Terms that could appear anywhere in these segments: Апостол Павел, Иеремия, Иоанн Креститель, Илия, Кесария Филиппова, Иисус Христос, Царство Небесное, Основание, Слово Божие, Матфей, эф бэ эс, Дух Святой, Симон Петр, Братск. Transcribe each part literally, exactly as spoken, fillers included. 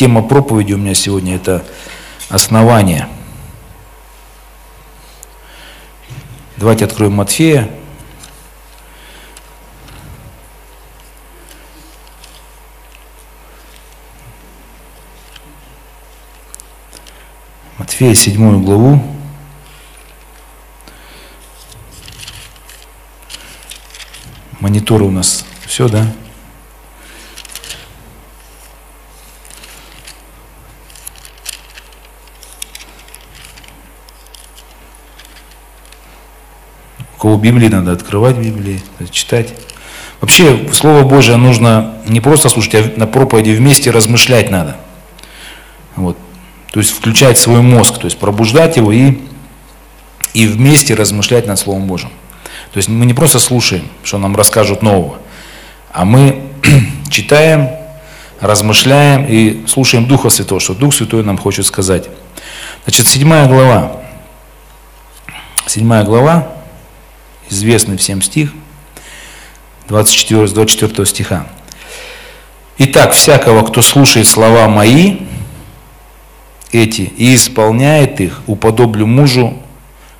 Тема проповеди у меня сегодня – это основание. Давайте откроем Матфея. Матфея, седьмую главу. Мониторы у нас все, да? У кого Библии, надо открывать Библии, читать. Вообще, Слово Божие нужно не просто слушать, а на проповеди вместе размышлять надо. Вот. То есть включать свой мозг, то есть пробуждать его и, и вместе размышлять над Словом Божьим. То есть мы не просто слушаем, что нам расскажут нового, а мы читаем, размышляем и слушаем Духа Святого, что Дух Святой нам хочет сказать. Значит, седьмая глава. Седьмая глава. Известный всем стих, двадцать четыре, двадцать четыре стиха. «Итак, всякого, кто слушает слова мои, эти, и исполняет их, уподоблю мужу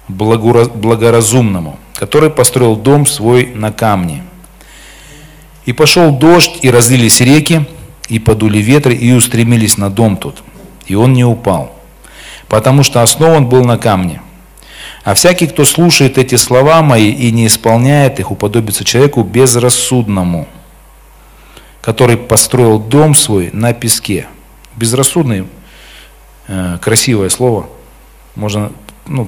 благоразумному, который построил дом свой на камне. И пошел дождь, и разлились реки, и подули ветры, и устремились на дом тот, и он не упал, потому что основан был на камне. А всякий, кто слушает эти слова мои и не исполняет их, уподобится человеку безрассудному, который построил дом свой на песке». Безрассудный, красивое слово, можно ну,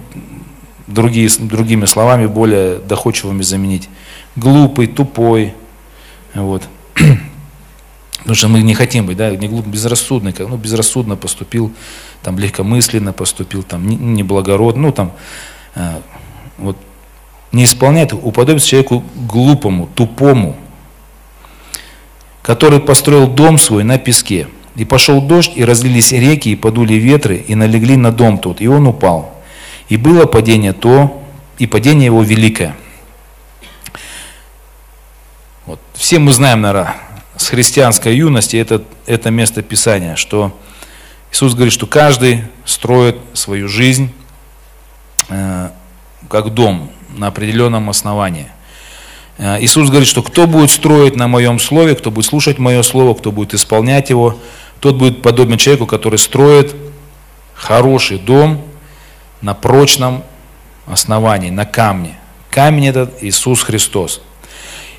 другие, другими словами более доходчивыми заменить. Глупый, тупой. Вот. Потому что мы не хотим быть, да, не глупо, безрассудный, ну, безрассудно поступил, там, легкомысленно поступил, там, неблагородно, ну, там, э, вот, не исполняет, уподобится человеку глупому, тупому, который построил дом свой на песке. И пошел дождь, и разлились реки, и подули ветры, и налегли на дом тот, и он упал. И было падение то, и падение его великое. Вот. Все мы знаем, наверное, с христианской юности это, это место Писания, что Иисус говорит, что каждый строит свою жизнь э, как дом на определенном основании. Э, Иисус говорит, что кто будет строить на моем слове, кто будет слушать мое слово, кто будет исполнять его, тот будет подобен человеку, который строит хороший дом на прочном основании, на камне. Камень этот Иисус Христос.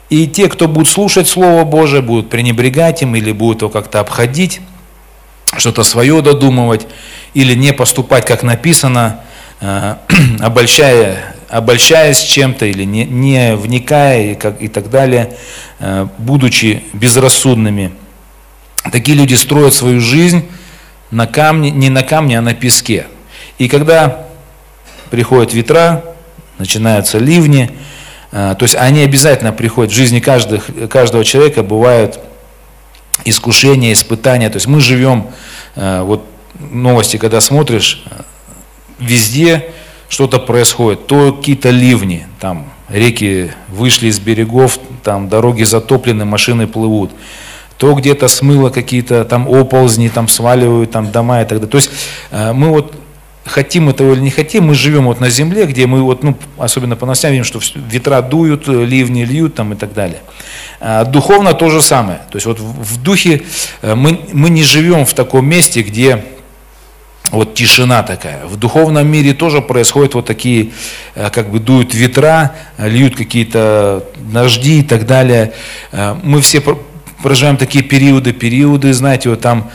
И те, кто будут слушать Слово Божие, будут пренебрегать им или будут его как-то обходить, что-то свое додумывать или не поступать, как написано, э, обольщая, обольщаясь чем-то или не, не вникая и, как, и так далее, э, будучи безрассудными. Такие люди строят свою жизнь на камне, не на камне, а на песке. И когда приходят ветра, начинаются ливни, то есть они обязательно приходят, в жизни каждых, каждого человека бывают искушения, испытания. То есть мы живем, вот новости, когда смотришь, везде что-то происходит. То какие-то ливни, там реки вышли из берегов, там дороги затоплены, машины плывут. То где-то смыло какие-то там оползни, там сваливают там дома и так далее. То есть мы вот... Хотим мы того или не хотим, мы живем вот на земле, где мы, вот, ну, особенно по новостям, видим, что ветра дуют, ливни льют там, и так далее. А духовно то же самое. То есть вот в духе мы, мы не живем в таком месте, где вот тишина такая. В духовном мире тоже происходят вот такие, как бы дуют ветра, льют какие-то дожди и так далее. Мы все проживаем такие периоды, периоды, знаете, вот там...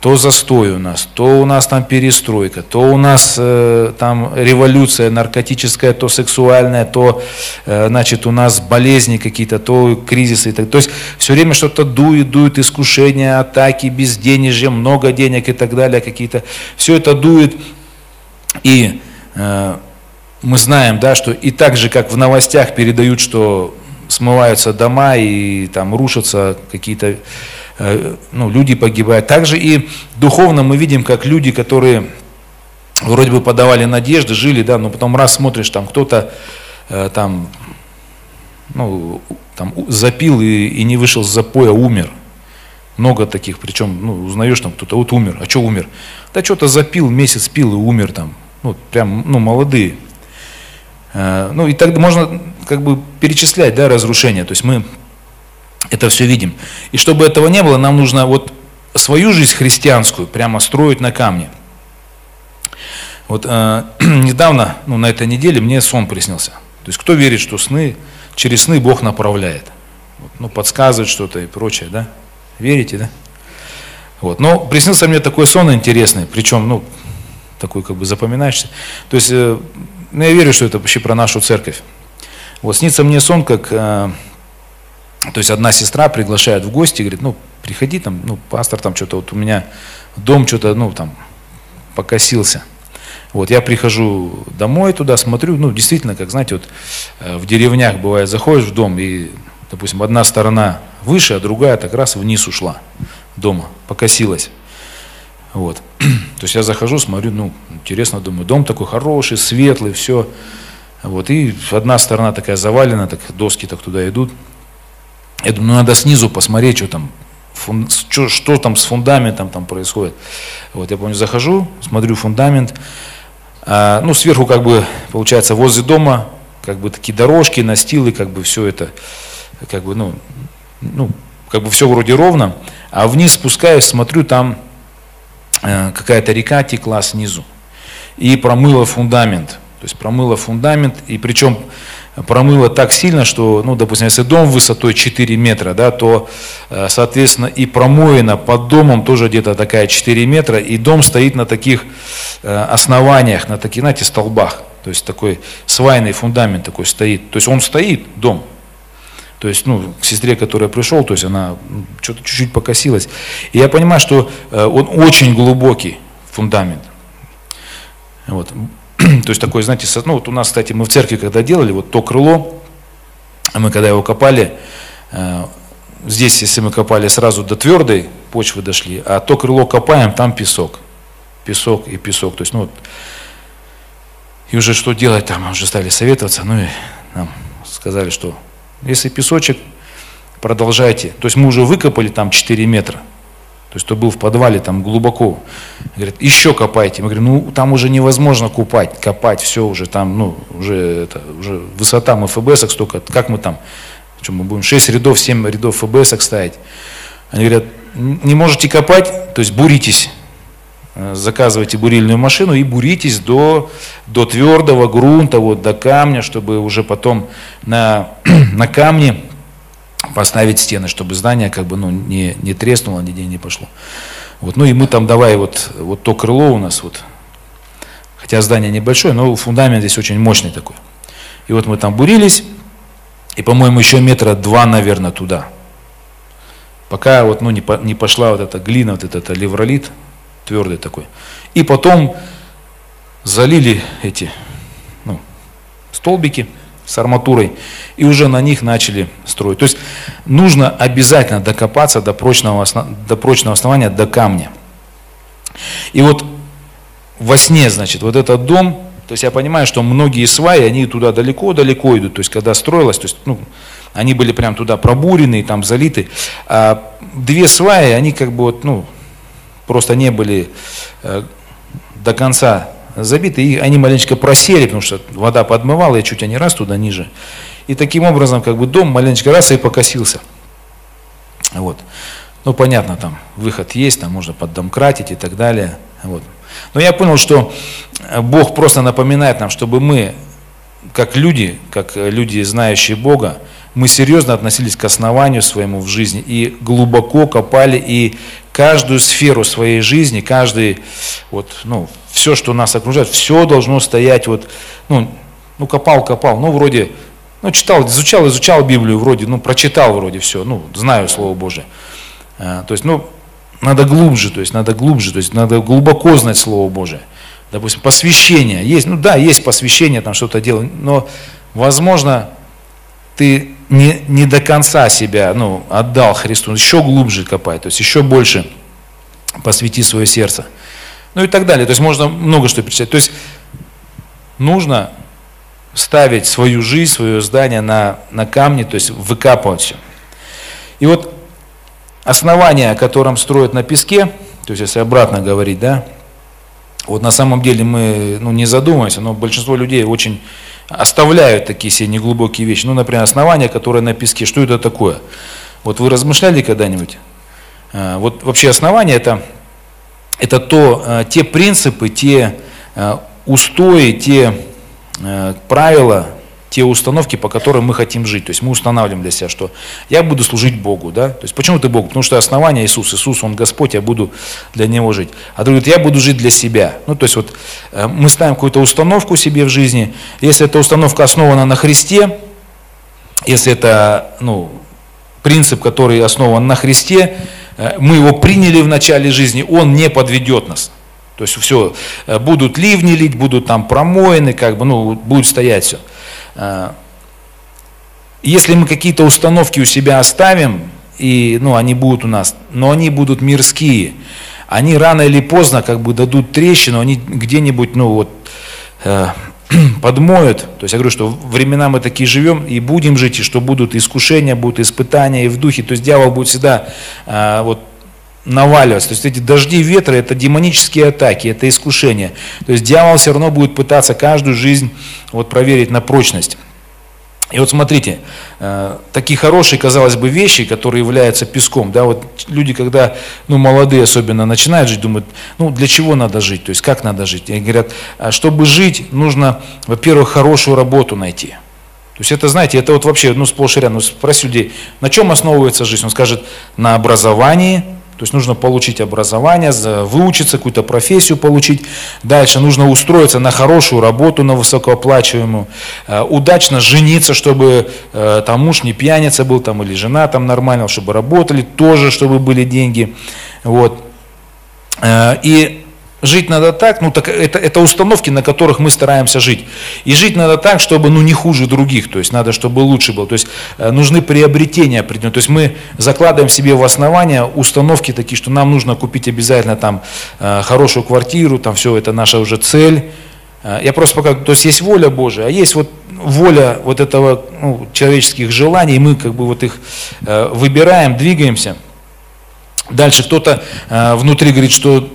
То застой у нас, то у нас там перестройка, то у нас э, там революция наркотическая, то сексуальная, то э, значит, у нас болезни какие-то, то кризисы. То, то есть все время что-то дует, дует искушения, атаки, безденежье, много денег и так далее. Какие-то. Все это дует. И э, мы знаем, да, что и так же, как в новостях передают, что смываются дома и там рушатся какие-то... Ну, люди погибают. Также и духовно мы видим, как люди, которые вроде бы подавали надежды, жили, да, но потом раз смотришь, там кто-то э, там, ну, там запил и, и не вышел с запоя, умер. Много таких, причем, ну, узнаешь, там кто-то вот умер, а что умер? Да что-то запил, месяц пил и умер там. Ну, прям, ну, молодые. Ну, и тогда можно как бы перечислять, да, разрушения. То есть мы это все видим. И чтобы этого не было, нам нужно вот свою жизнь христианскую прямо строить на камне. Вот э, недавно, ну, на этой неделе мне сон приснился. То есть кто верит, что сны, через сны Бог направляет, вот, ну, подсказывает что-то и прочее, да? Верите, да? Вот. Но приснился мне такой сон интересный, причем, ну, такой как бы запоминающийся. То есть э, ну, я верю, что это вообще про нашу церковь. Вот снится мне сон, как, э, то есть одна сестра приглашает в гости, говорит, ну, приходи там, ну, пастор там что-то, вот у меня дом что-то, ну, там, покосился. Вот, я прихожу домой туда, смотрю, ну, действительно, как, знаете, вот в деревнях бывает, заходишь в дом, и, допустим, одна сторона выше, а другая так раз вниз ушла дома, покосилась. Вот, то есть я захожу, смотрю, ну, интересно, думаю, дом такой хороший, светлый, все. Вот, и одна сторона такая завалена, так доски так туда идут. Я думаю, ну, надо снизу посмотреть, что там. Фун, что, что там с фундаментом там происходит. Вот я помню, захожу, смотрю фундамент, а, ну сверху как бы получается возле дома как бы такие дорожки, настилы, как бы все это, как бы ну, ну как бы все вроде ровно, а вниз спускаюсь, смотрю, там э, какая-то река текла снизу и промыла фундамент, то есть промыла фундамент, и причем промыло так сильно, что, ну, допустим, если дом высотой четыре метра, да, то, соответственно, и промоина под домом тоже где-то такая четыре метра, и дом стоит на таких основаниях, на таких, знаете, столбах, то есть такой свайный фундамент такой стоит, то есть он стоит, дом. То есть, ну, к сестре, которая пришел, то есть она что-то чуть-чуть покосилась. И я понимаю, что он очень глубокий фундамент. Вот. То есть такой, знаете, ну вот у нас, кстати, мы в церкви когда делали, вот то крыло, мы когда его копали, э, здесь, если мы копали сразу до твердой почвы дошли, а то крыло копаем, там песок, песок и песок, то есть, ну вот, и уже что делать там, уже стали советоваться, ну и нам сказали, что если песочек, продолжайте, то есть мы уже выкопали там четыре метра. То есть, кто был в подвале, там глубоко. Говорит, еще копайте. Мы говорим, ну, там уже невозможно купать, копать, все уже там, ну, уже, это, уже высота, мы в эф бэ эсах столько, как мы там, что мы будем шесть рядов, семь рядов эф бэ эсах ставить. Они говорят, не можете копать, то есть буритесь, заказывайте бурильную машину и буритесь до, до твердого грунта, вот, до камня, чтобы уже потом на, на камне поставить стены, чтобы здание как бы ну, не, не треснуло, нигде не пошло. Вот. Ну и мы там давай вот, вот то крыло у нас, вот, хотя здание небольшое, но фундамент здесь очень мощный такой. И вот мы там бурились, и, по-моему, еще метра два, наверное, туда. Пока вот, ну, не, по, не пошла вот эта глина, вот этот левролит твердый такой. И потом залили эти ну, столбики с арматурой, и уже на них начали строить. То есть нужно обязательно докопаться до прочного, основ... до прочного основания, до камня. И вот во сне, значит, вот этот дом, то есть я понимаю, что многие сваи, они туда далеко-далеко идут, то есть когда строилось, то есть, ну, они были прям туда пробурены, там залиты, а две сваи, они как бы вот, ну, просто не были э, до конца забиты, и они маленечко просели, потому что вода подмывала, и чуть они раз туда ниже. И таким образом, как бы дом маленечко раз и покосился. Вот. Ну, понятно, там выход есть, там можно поддомкратить и так далее. Вот. Но я понял, что Бог просто напоминает нам, чтобы мы, как люди, как люди, знающие Бога, мы серьезно относились к основанию своему в жизни и глубоко копали, и каждую сферу своей жизни, каждый, вот, ну, все, что нас окружает, все должно стоять, вот, ну, ну, копал, копал, ну, вроде, ну, читал, изучал, изучал Библию, вроде, ну, прочитал вроде все, ну, знаю Слово Божие. А, то есть, ну, надо глубже, то есть, надо глубже, то есть, надо глубоко знать Слово Божие. Допустим, посвящение есть, ну, да, есть посвящение, там, что-то делать, но, возможно, ты не, не до конца себя ну, отдал Христу, еще глубже копай, то есть еще больше посвяти свое сердце. Ну и так далее. То есть можно много что перечислять. То есть нужно ставить свою жизнь, свое здание на, на камни, то есть выкапывать все. И вот основание, о котором строят на песке, то есть если обратно говорить, да, вот на самом деле мы ну, не задумываемся, но большинство людей очень оставляют такие себе неглубокие вещи. Ну, например, основание, которое на песке, что это такое? Вот вы размышляли когда-нибудь? Вот вообще основание это, это то, те принципы, те устои, те правила, те установки, по которым мы хотим жить. То есть мы устанавливаем для себя, что я буду служить Богу. Да? То есть почему ты Богу? Потому что основание Иисус. Иисус, Он Господь, я буду для Него жить. А другой говорит, я буду жить для себя. Ну, то есть вот мы ставим какую-то установку себе в жизни. Если эта установка основана на Христе, если это ну, принцип, который основан на Христе, мы его приняли в начале жизни, он не подведет нас. То есть все, будут ливни лить, будут там промоины, как бы, ну, будет стоять все. Если мы какие-то установки у себя оставим, и, ну, они будут у нас, но они будут мирские, они рано или поздно как бы дадут трещину, они где-нибудь, ну, вот, э, подмоют. То есть я говорю, что времена мы такие живем и будем жить, и что будут искушения, будут испытания и в духе. То есть дьявол будет всегда э, вот, наваливаться. То есть эти дожди, ветры, это демонические атаки, это искушения. То есть дьявол все равно будет пытаться каждую жизнь вот проверить на прочность. И вот смотрите, э, такие хорошие, казалось бы, вещи, которые являются песком, да, вот люди, когда, ну, молодые особенно начинают жить, думают, ну, для чего надо жить, то есть как надо жить. И говорят, чтобы жить, нужно, во-первых, хорошую работу найти. То есть это, знаете, это вот вообще, ну, сплошь и рядом, ну, спроси людей, на чем основывается жизнь, он скажет, на образовании. То есть нужно получить образование, выучиться, какую-то профессию получить. Дальше нужно устроиться на хорошую работу, на высокооплачиваемую. Удачно жениться, чтобы там муж не пьяница был, там, или жена там нормально, чтобы работали, тоже, чтобы были деньги. Вот. И жить надо так, ну, так это, это установки, на которых мы стараемся жить. И жить надо так, чтобы ну, не хуже других, то есть надо, чтобы лучше было. То есть нужны приобретения определенные. То есть мы закладываем себе в основание установки такие, что нам нужно купить обязательно там, хорошую квартиру, там все, это наша уже цель. Я просто пока, то есть есть воля Божия, а есть вот воля вот этого ну, человеческих желаний, и мы как бы вот их выбираем, двигаемся. Дальше кто-то внутри говорит, что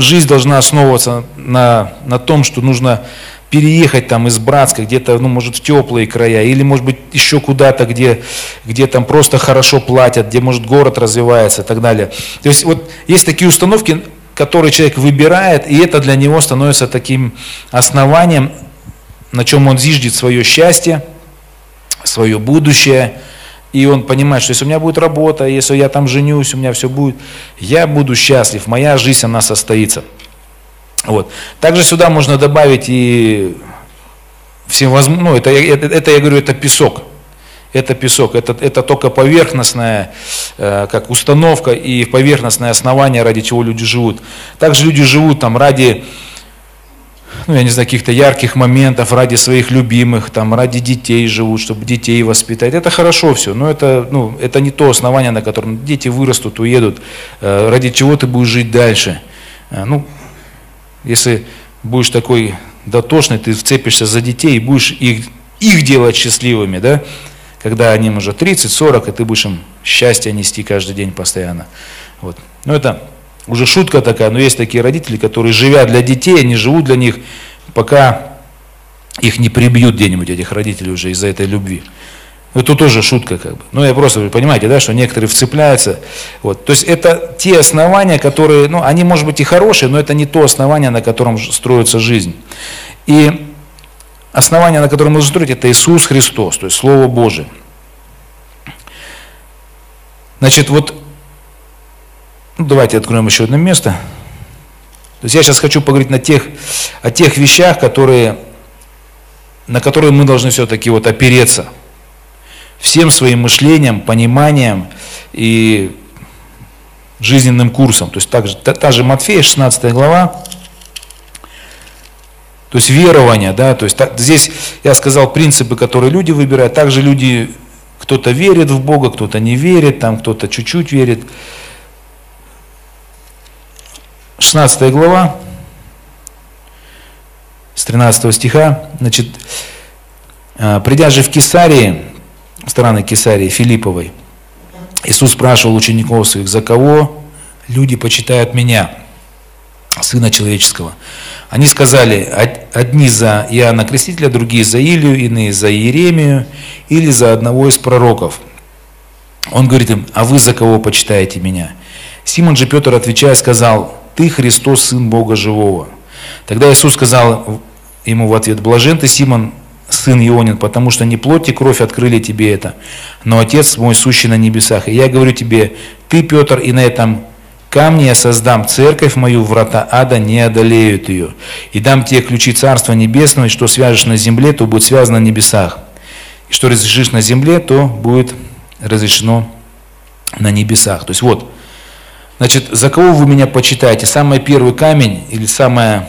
жизнь должна основываться на, на том, что нужно переехать там из Братска, где-то, ну, может, в теплые края, или, может быть, еще куда-то, где, где там просто хорошо платят, где, может, город развивается и так далее. То есть вот есть такие установки, которые человек выбирает, и это для него становится таким основанием, на чем он зиждет свое счастье, свое будущее. И он понимает, что если у меня будет работа, если я там женюсь, у меня все будет, я буду счастлив, моя жизнь, она состоится. Вот. Также сюда можно добавить и всевозможные, ну, это, это, это я говорю, это песок. Это песок, это, это только поверхностная э, как установка и поверхностное основание, ради чего люди живут. Также люди живут там ради... ну, я не знаю, каких-то ярких моментов, ради своих любимых, там, ради детей живут, чтобы детей воспитать. Это хорошо все, но это, ну, это не то основание, на котором дети вырастут, уедут, э, ради чего ты будешь жить дальше. Э, ну, если будешь такой дотошный, ты вцепишься за детей и будешь их, их делать счастливыми, да, когда они уже тридцать-сорок, и ты будешь им счастье нести каждый день постоянно. Вот. Ну, это... уже шутка такая, но есть такие родители, которые, живя для детей, они живут для них, пока их не прибьют где-нибудь, этих родителей уже из-за этой любви. Это тоже шутка как бы. Ну, я просто, вы понимаете, да, что некоторые вцепляются. Вот. То есть это те основания, которые, ну, они, может быть, и хорошие, но это не то основание, на котором строится жизнь. И основание, на котором нужно строить, это Иисус Христос, то есть Слово Божие. Значит, вот давайте откроем еще одно место. То есть я сейчас хочу поговорить на тех, о тех вещах, которые, на которые мы должны все-таки вот опереться. Всем своим мышлением, пониманием и жизненным курсом. То есть также, та, та же Матфея, шестнадцатая глава. То есть верование, да, то есть так, здесь я сказал принципы, которые люди выбирают. Также люди, кто-то верит в Бога, кто-то не верит, там кто-то чуть-чуть верит. шестнадцатая глава, с тринадцатого стиха, значит, придя же в Кесарии, страны Кесарии Филипповой, Иисус спрашивал учеников своих: «За кого люди почитают меня, Сына Человеческого?» Они сказали: одни за Иоанна Крестителя, другие за Илию, иные за Иеремию или за одного из пророков. Он говорит им: «А вы за кого почитаете меня?» Симон же Петр, отвечая, сказал: «Ты Христос, Сын Бога Живого». Тогда Иисус сказал ему в ответ: «Блажен ты, Симон, сын Ионин, потому что не плоть и кровь открыли тебе это, но Отец мой, сущий на небесах. И я говорю тебе, ты, Петр, и на этом камни я создам церковь мою, врата ада не одолеют ее. И дам тебе ключи Царства Небесного, и что свяжешь на земле, то будет связано на небесах. И что разрешишь на земле, то будет разрешено на небесах». То есть вот, значит, за кого вы меня почитаете? Самый первый камень или самый,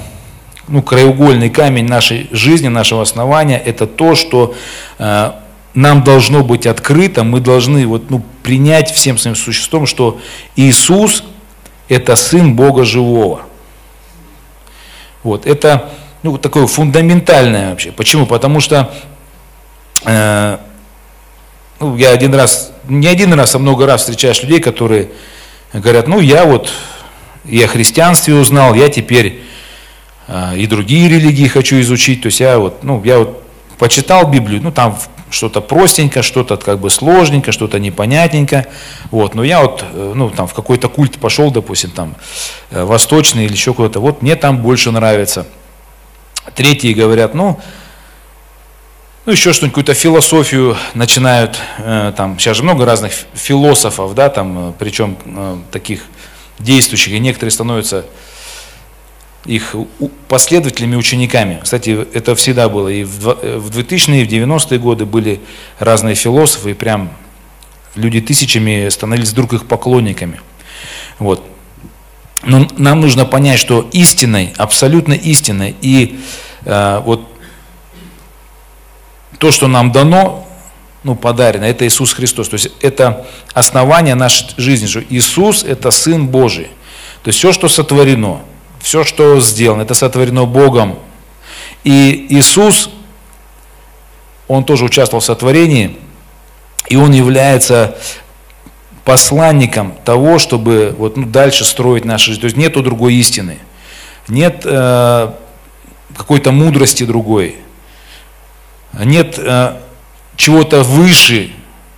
ну, краеугольный камень нашей жизни, нашего основания, это то, что э, нам должно быть открыто, мы должны вот, ну, принять всем своим существом, что Иисус – это Сын Бога Живого. Вот, это, ну, такое фундаментальное вообще. Почему? Потому что э, ну, я один раз, не один раз, а много раз встречаешь людей, которые говорят: ну, я вот и о христианстве узнал, я теперь э, и другие религии хочу изучить. То есть я вот, ну, я вот почитал Библию, ну, там что-то простенько, что-то как бы сложненько, что-то непонятненько. Вот, но я вот, ну, там в какой-то культ пошел, допустим, там, восточный или еще куда-то, вот мне там больше нравится. Третьи говорят: ну, ну еще что-нибудь, какую-то философию начинают, э, там, сейчас же много разных философов, да, там, причем э, таких действующих, и некоторые становятся их последователями, учениками. Кстати, это всегда было. И в двухтысячные, и в девяностые годы были разные философы, и прям люди тысячами становились вдруг их поклонниками. Вот. Но нам нужно понять, что истиной, абсолютно истиной, и э, вот то, что нам дано, ну, подарено, это Иисус Христос. То есть это основание нашей жизни, что Иисус – это Сын Божий. То есть все, что сотворено, все, что сделано, это сотворено Богом. И Иисус, Он тоже участвовал в сотворении, и Он является посланником того, чтобы вот, ну, дальше строить нашу жизнь. То есть нету другой истины, нет э, какой-то мудрости другой, нет э, чего-то выше,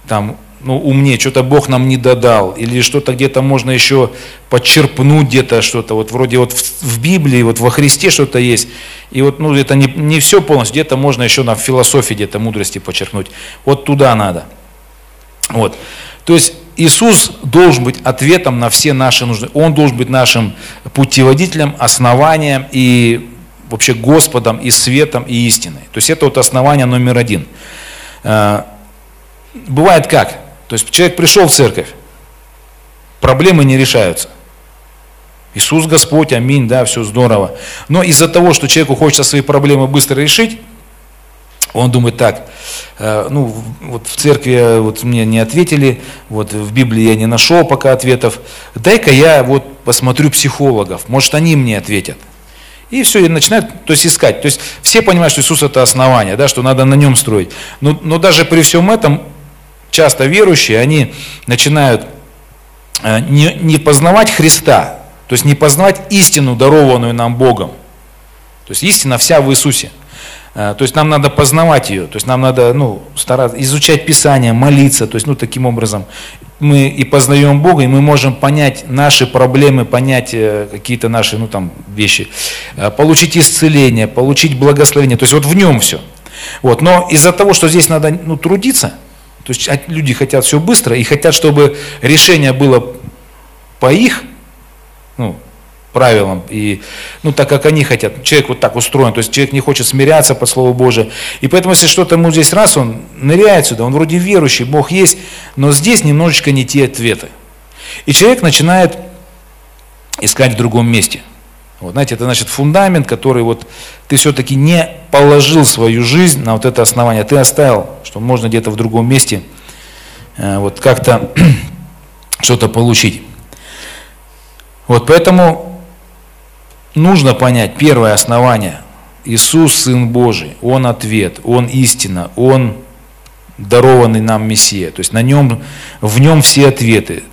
там, ну, умнее, что-то Бог нам не додал, или что-то где-то можно еще подчерпнуть, где-то что-то, вот вроде вот в, в Библии, вот во Христе что-то есть, и вот, ну, это не, не все полностью, где-то можно еще на философии, где-то мудрости подчеркнуть, вот туда надо. Вот, то есть Иисус должен быть ответом на все наши нужды, Он должен быть нашим путеводителем, основанием и вообще Господом, и светом, и истиной. То есть это вот основание номер один. Бывает как? То есть человек пришел в церковь, проблемы не решаются. Иисус Господь, аминь, да, все здорово. Но из-за того, что человеку хочется свои проблемы быстро решить, он думает так: ну, вот в церкви вот мне не ответили, вот в Библии я не нашел пока ответов, дай-ка я вот посмотрю психологов, может, они мне ответят. И все, и начинают, то есть, искать. То есть все понимают, что Иисус – это основание, да, что надо на нем строить. Но, но даже при всем этом часто верующие, они начинают не, не познавать Христа, то есть не познавать истину, дарованную нам Богом. То есть истина вся в Иисусе. То есть нам надо познавать ее, то есть нам надо, ну, стараться, изучать Писание, молиться, то есть, ну, таким образом мы и познаем Бога, и мы можем понять наши проблемы, понять какие-то наши, ну, там, вещи, получить исцеление, получить благословение, то есть вот в нем все. Вот. Но из-за того, что здесь надо, ну, трудиться, то есть люди хотят все быстро и хотят, чтобы решение было по их, ну, правилам, и, ну, так как они хотят. Человек вот так устроен, то есть человек не хочет смиряться под Слово Божие. И поэтому, если что-то ему здесь раз, он ныряет сюда, он вроде верующий, Бог есть, но здесь немножечко не те ответы. И человек начинает искать в другом месте. Вот, знаете, это значит фундамент, который вот ты все-таки не положил свою жизнь на вот это основание, ты оставил, что можно где-то в другом месте э, вот как-то что-то получить. Вот поэтому нужно понять первое основание. Иисус – Сын Божий, Он – ответ, Он – истина, Он дарованный нам Мессия. То есть на нем, в нем все ответы.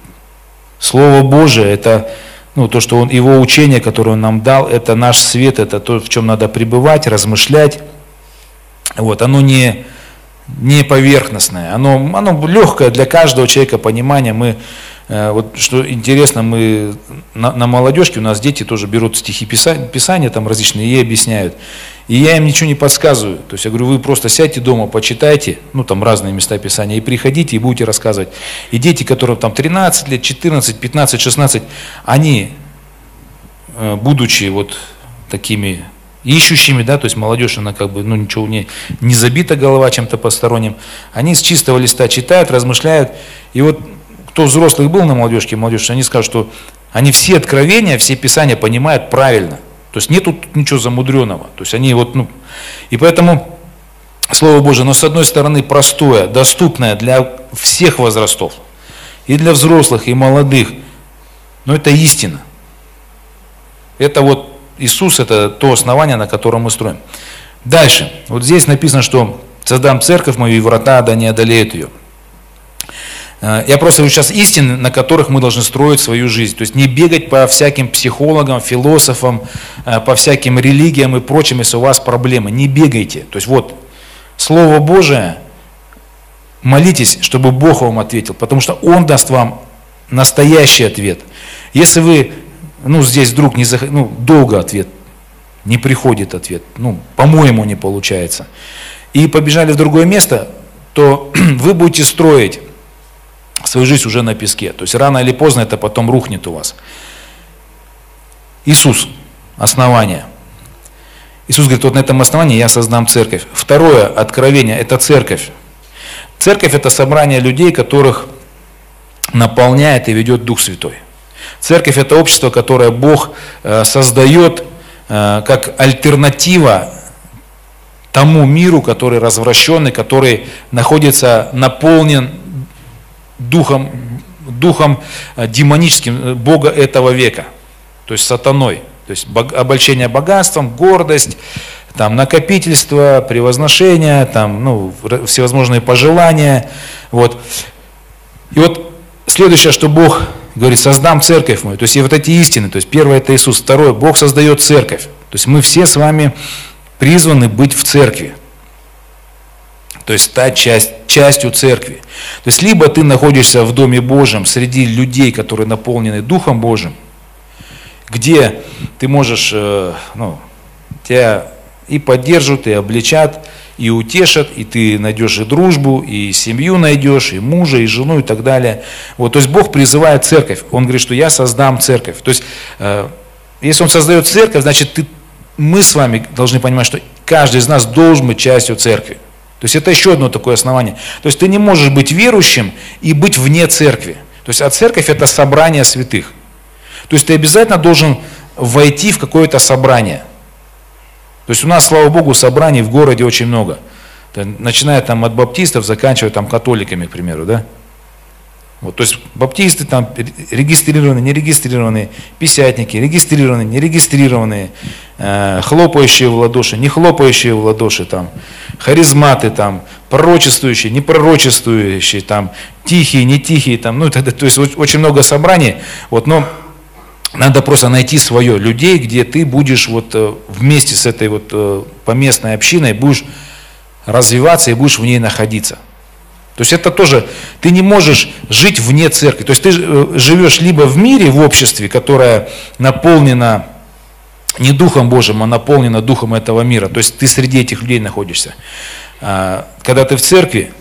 Слово Божие – это ну, то, что он, его учение, которое он нам дал, это наш свет, это то, в чем надо пребывать, размышлять. Вот, оно не, не поверхностное, оно, оно легкое для каждого человека понимание. Мы, э, вот, что интересно, мы на, на молодежке, у нас дети тоже берут стихи писания, писания там различные, и объясняют. И я им ничего не подсказываю. То есть я говорю, вы просто сядьте дома, почитайте, ну там разные места Писания, и приходите, и будете рассказывать. И дети, которым там тринадцать лет, четырнадцать, пятнадцать, шестнадцать, они, будучи вот такими ищущими, да, то есть молодежь, она как бы, ну ничего, не, не забита голова чем-то посторонним, они с чистого листа читают, размышляют. И вот кто взрослых был на молодежке, молодежь, они скажут, что они все откровения, все Писания понимают правильно. То есть нет тут ничего замудренного. То есть они вот, ну, и поэтому Слово Божие, но с одной стороны простое, доступное для всех возрастов, и для взрослых, и молодых, но это истина. Это вот Иисус, это то основание, на котором мы строим. Дальше, вот здесь написано, что «Создам церковь мою, и врата да не одолеют ее». Я просто говорю сейчас истины, на которых мы должны строить свою жизнь. То есть не бегать по всяким психологам, философам, по всяким религиям и прочим, если у вас проблемы. Не бегайте. То есть вот Слово Божие, молитесь, чтобы Бог вам ответил, потому что Он даст вам настоящий ответ. Если вы, ну здесь вдруг не зах... ну, долго ответ, не приходит ответ, ну по-моему не получается, и побежали в другое место, то вы будете строить свою жизнь уже на песке. То есть рано или поздно это потом рухнет у вас. Иисус, основание. Иисус говорит, вот на этом основании я создам церковь. Второе откровение – это церковь. Церковь – это собрание людей, которых наполняет и ведет Дух Святой. Церковь – это общество, которое Бог создает как альтернатива тому миру, который развращенный, который находится наполнен Духом, духом демоническим Бога этого века, то есть сатаной, то есть обольщение богатством, гордость, там, накопительство, превозношение, там, ну, всевозможные пожелания. Вот. И вот следующее, что Бог говорит, создам церковь мою, то есть и вот эти истины, то есть первое это Иисус, второе Бог создает церковь, то есть мы все с вами призваны быть в церкви. То есть стать часть, частью церкви. То есть либо ты находишься в Доме Божьем, среди людей, которые наполнены Духом Божьим, где ты можешь, ну, тебя и поддержат, и обличат, и утешат, и ты найдешь и дружбу, и семью найдешь, и мужа, и жену, и так далее. Вот, то есть Бог призывает церковь. Он говорит, что я создам церковь. То есть, если Он создает церковь, значит, ты, мы с вами должны понимать, что каждый из нас должен быть частью церкви. То есть это еще одно такое основание. То есть ты не можешь быть верующим и быть вне церкви. То есть а церковь – это собрание святых. То есть ты обязательно должен войти в какое-то собрание. То есть у нас, слава Богу, собраний в городе очень много. Начиная там от баптистов, заканчивая там католиками, к примеру, да? Вот, то есть баптисты там регистрированные, нерегистрированные, пятидесятники, регистрированные, нерегистрированные, э, хлопающие в ладоши, не хлопающие в ладоши, там, харизматы, там, пророчествующие, не пророчествующие, там, тихие, не тихие, там, ну, то, то есть очень много собраний, вот, но надо просто найти свое, людей, где ты будешь вот вместе с этой вот поместной общиной, будешь развиваться и будешь в ней находиться. То есть это тоже, ты не можешь жить вне церкви. То есть ты живешь либо в мире, в обществе, которое наполнено не Духом Божьим, а наполнено Духом этого мира. То есть ты среди этих людей находишься. Когда ты в церкви,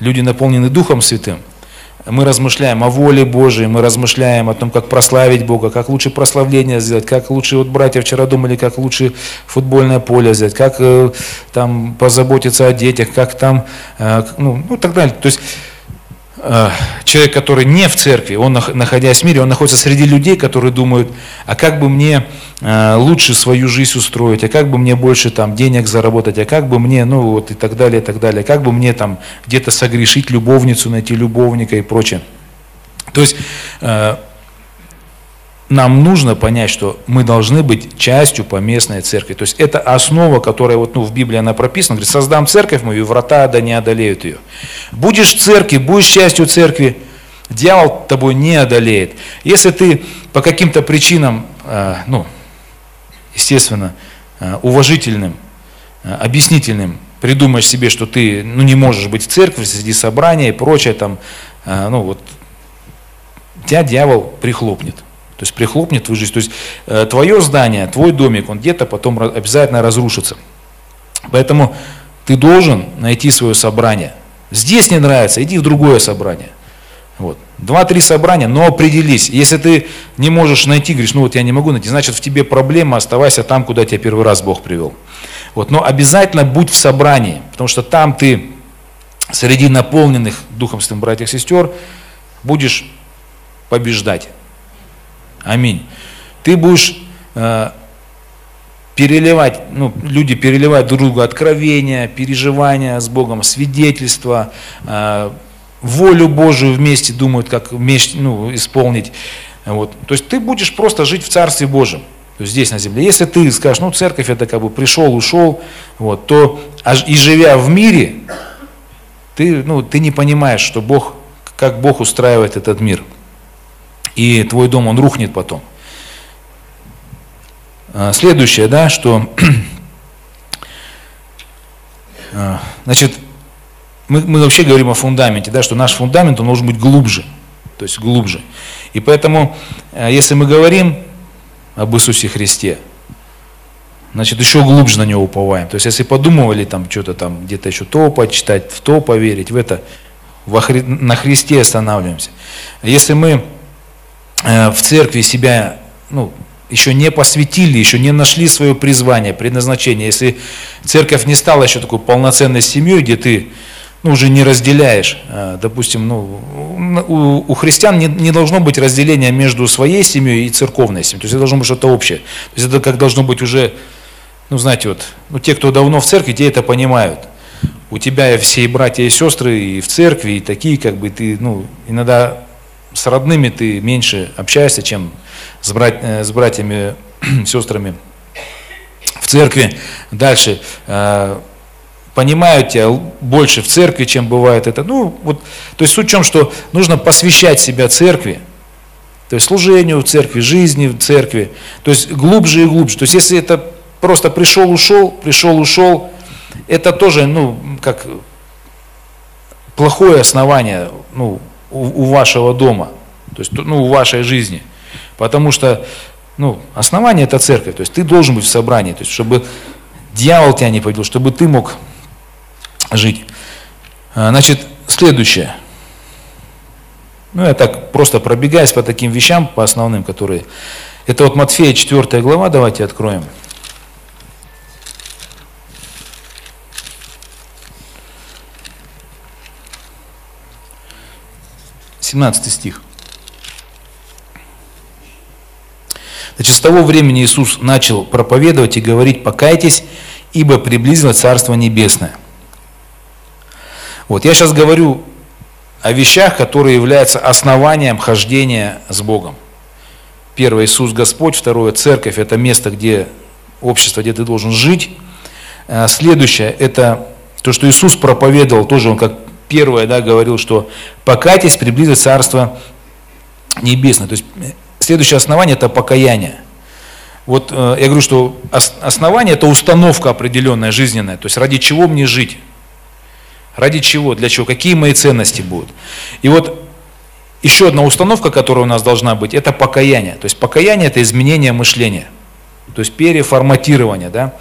люди наполнены Духом Святым, мы размышляем о воле Божьей, мы размышляем о том, как прославить Бога, как лучше прославление сделать, как лучше, вот братья вчера думали, как лучше футбольное поле сделать, как э, там позаботиться о детях, как там, э, ну, ну, так далее. То есть э, человек, который не в церкви, он, находясь в мире, он находится среди людей, которые думают, а как бы мне э, лучше свою жизнь устроить, а как бы мне больше там денег заработать, а как бы мне, ну вот и так далее, и так далее, как бы мне там где-то согрешить, любовницу найти, любовника и прочее. То есть э, нам нужно понять, что мы должны быть частью поместной церкви. То есть это основа, которая вот, ну, в Библии она прописана. Говорит, создам церковь мою, и врата ада не одолеют ее. Будешь в церкви, будешь частью церкви, дьявол тобой не одолеет. Если ты по каким-то причинам, ну, естественно, уважительным, объяснительным, придумаешь себе, что ты, ну, не можешь быть в церкви, среди собрания и прочее, там, ну, вот, тебя дьявол прихлопнет. То есть прихлопнет твою жизнь. То есть твое здание, твой домик, он где-то потом обязательно разрушится. Поэтому ты должен найти свое собрание. Здесь не нравится, иди в другое собрание. Вот. Два-три собрания, но определись. Если ты не можешь найти, говоришь, ну вот я не могу найти, значит в тебе проблема, оставайся там, куда тебя первый раз Бог привел. Вот. Но обязательно будь в собрании, потому что там ты среди наполненных Духом Святым братьев и сестер будешь побеждать. Аминь. Ты будешь э, переливать, ну, люди переливают друг другу откровения, переживания с Богом, свидетельства, э, волю Божию вместе думают, как вместе, ну, исполнить. Вот. То есть ты будешь просто жить в Царстве Божьем, то есть здесь на земле. Если ты скажешь, ну, церковь это как бы пришел, ушел, вот, то и живя в мире, ты, ну, ты не понимаешь, что Бог, как Бог устраивает этот мир. И твой дом, он рухнет потом. Следующее, да, что, значит, мы, мы вообще говорим о фундаменте, да, что наш фундамент, он должен быть глубже, то есть глубже. И поэтому, если мы говорим об Иисусе Христе, значит, еще глубже на Него уповаем. То есть, если подумывали там что-то там, где-то еще то почитать, в то поверить, в это, во Хри... на Христе останавливаемся. Если мы в церкви себя, ну, еще не посвятили, еще не нашли свое призвание, предназначение. Если церковь не стала еще такой полноценной семьей, где ты, ну, уже не разделяешь, допустим, ну, у, у христиан не, не должно быть разделения между своей семьей и церковной семьей, то есть это должно быть что-то общее. То есть это как должно быть уже, ну, знаете, вот, ну, те, кто давно в церкви, те это понимают. У тебя и все и братья, и сестры, и в церкви, и такие, как бы ты, ну, иногда... С родными ты меньше общаешься, чем с, брать, с братьями, сестрами в церкви. Дальше. Понимают тебя больше в церкви, чем бывает это. Ну, вот, то есть суть в том, что нужно посвящать себя церкви, то есть служению в церкви, жизни в церкви, то есть глубже и глубже. То есть если это просто пришел-ушел, пришел-ушел, это тоже, ну, как плохое основание, ну, у вашего дома, то есть, ну, у вашей жизни. Потому что, ну, основание это церковь, то есть ты должен быть в собрании, то есть, чтобы дьявол тебя не победил, чтобы ты мог жить. Значит, следующее. Ну, я так просто пробегаюсь по таким вещам, по основным, которые... Это вот Матфея четвёртая глава, давайте откроем. семнадцатый стих. Значит, с того времени Иисус начал проповедовать и говорить: «Покайтесь, ибо приблизилось Царство Небесное». Вот, я сейчас говорю о вещах, которые являются основанием хождения с Богом. Первое — Иисус Господь, второе — Церковь, это место, где общество, где ты должен жить. Следующее — это то, что Иисус проповедовал, тоже он как первое, да, говорил, что покайтесь, приблизилось Царство Небесное. То есть следующее основание – это покаяние. Вот э, я говорю, что основание – это установка определенная, жизненная. То есть ради чего мне жить? Ради чего? Для чего? Какие мои ценности будут? И вот еще одна установка, которая у нас должна быть – это покаяние. То есть покаяние – это изменение мышления. То есть переформатирование. Да?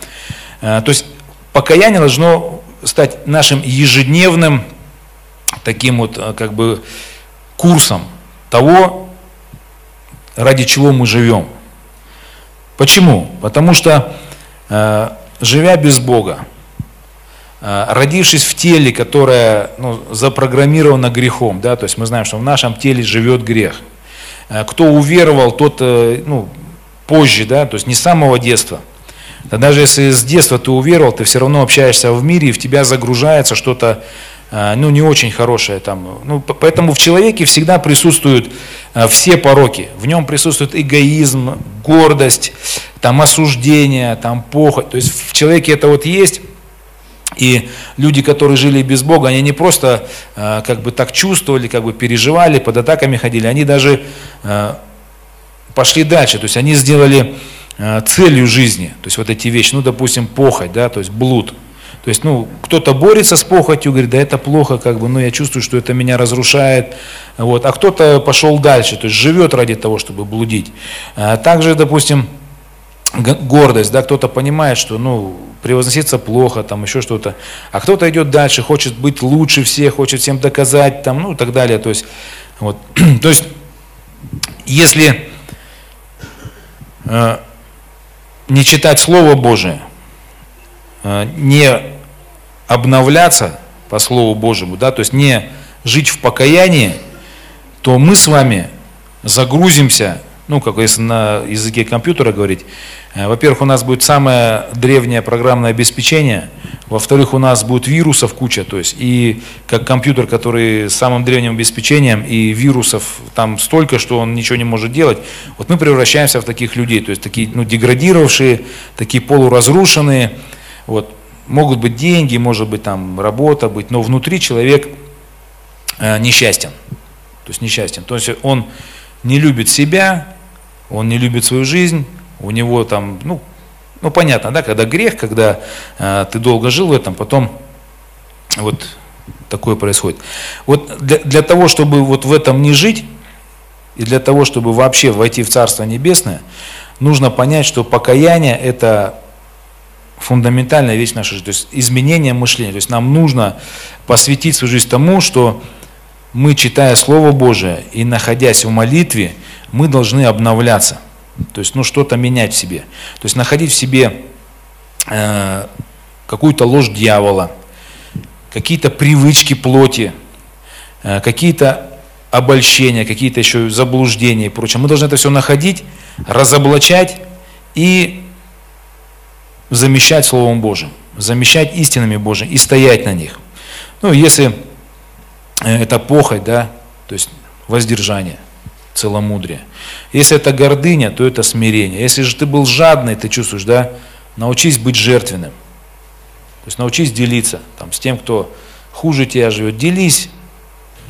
Э, то есть покаяние должно стать нашим ежедневным таким вот, как бы, курсом того, ради чего мы живем. Почему? Потому что, э, живя без Бога, э, родившись в теле, которое, ну, запрограммировано грехом, да, то есть мы знаем, что в нашем теле живет грех. Э, кто уверовал, тот, э, ну, позже, да, то есть не с самого детства. Да даже если с детства ты уверовал, ты все равно общаешься в мире, и в тебя загружается что-то, ну, не очень хорошее. Там, ну, поэтому в человеке всегда присутствуют все пороки. В нем присутствует эгоизм, гордость, там, осуждение, там, похоть. То есть в человеке это вот есть. И люди, которые жили без Бога, они не просто э, как бы так чувствовали, как бы переживали, под атаками ходили, они даже э, пошли дальше, то есть они сделали э, целью жизни, то есть вот эти вещи, ну, допустим, похоть, да, то есть блуд. То есть, ну, кто-то борется с похотью, говорит, да это плохо, как бы, ну, я чувствую, что это меня разрушает, вот, а кто-то пошел дальше, то есть живет ради того, чтобы блудить. А также, допустим, гордость, да, кто-то понимает, что, ну, превозноситься плохо, там еще что-то, а кто-то идет дальше, хочет быть лучше всех, хочет всем доказать, там, ну и так далее, то есть, вот, то есть, если э, не читать Слово Божие, э, не обновляться по Слову Божьему, да, то есть не жить в покаянии, то мы с вами загрузимся. Ну, как если на языке компьютера говорить, во-первых, у нас будет самое древнее программное обеспечение, во-вторых, у нас будет вирусов куча, то есть, и как компьютер, который с самым древним обеспечением, и вирусов там столько, что он ничего не может делать, вот мы превращаемся в таких людей, то есть, такие, ну, деградировавшие, такие полуразрушенные, вот, могут быть деньги, может быть, там, работа быть, но внутри человек э, несчастен, то есть, несчастен, то есть, он не любит себя, он не любит свою жизнь, у него там, ну, ну понятно, да, когда грех, когда э, ты долго жил в этом, потом вот такое происходит. Вот для, для того, чтобы вот в этом не жить, и для того, чтобы вообще войти в Царство Небесное, нужно понять, что покаяние – это фундаментальная вещь в нашей жизни, то есть изменение мышления, то есть нам нужно посвятить свою жизнь тому, что мы, читая Слово Божие и находясь в молитве, мы должны обновляться. То есть, ну, что-то менять в себе. То есть, находить в себе э, какую-то ложь дьявола, какие-то привычки плоти, э, какие-то обольщения, какие-то еще заблуждения и прочее. Мы должны это все находить, разоблачать и замещать Словом Божьим, замещать истинами Божьими и стоять на них. Ну, если это похоть, да, то есть воздержание, целомудрие. Если это гордыня, то это смирение. Если же ты был жадный, ты чувствуешь, да, научись быть жертвенным. То есть научись делиться там, с тем, кто хуже тебя живет. Делись,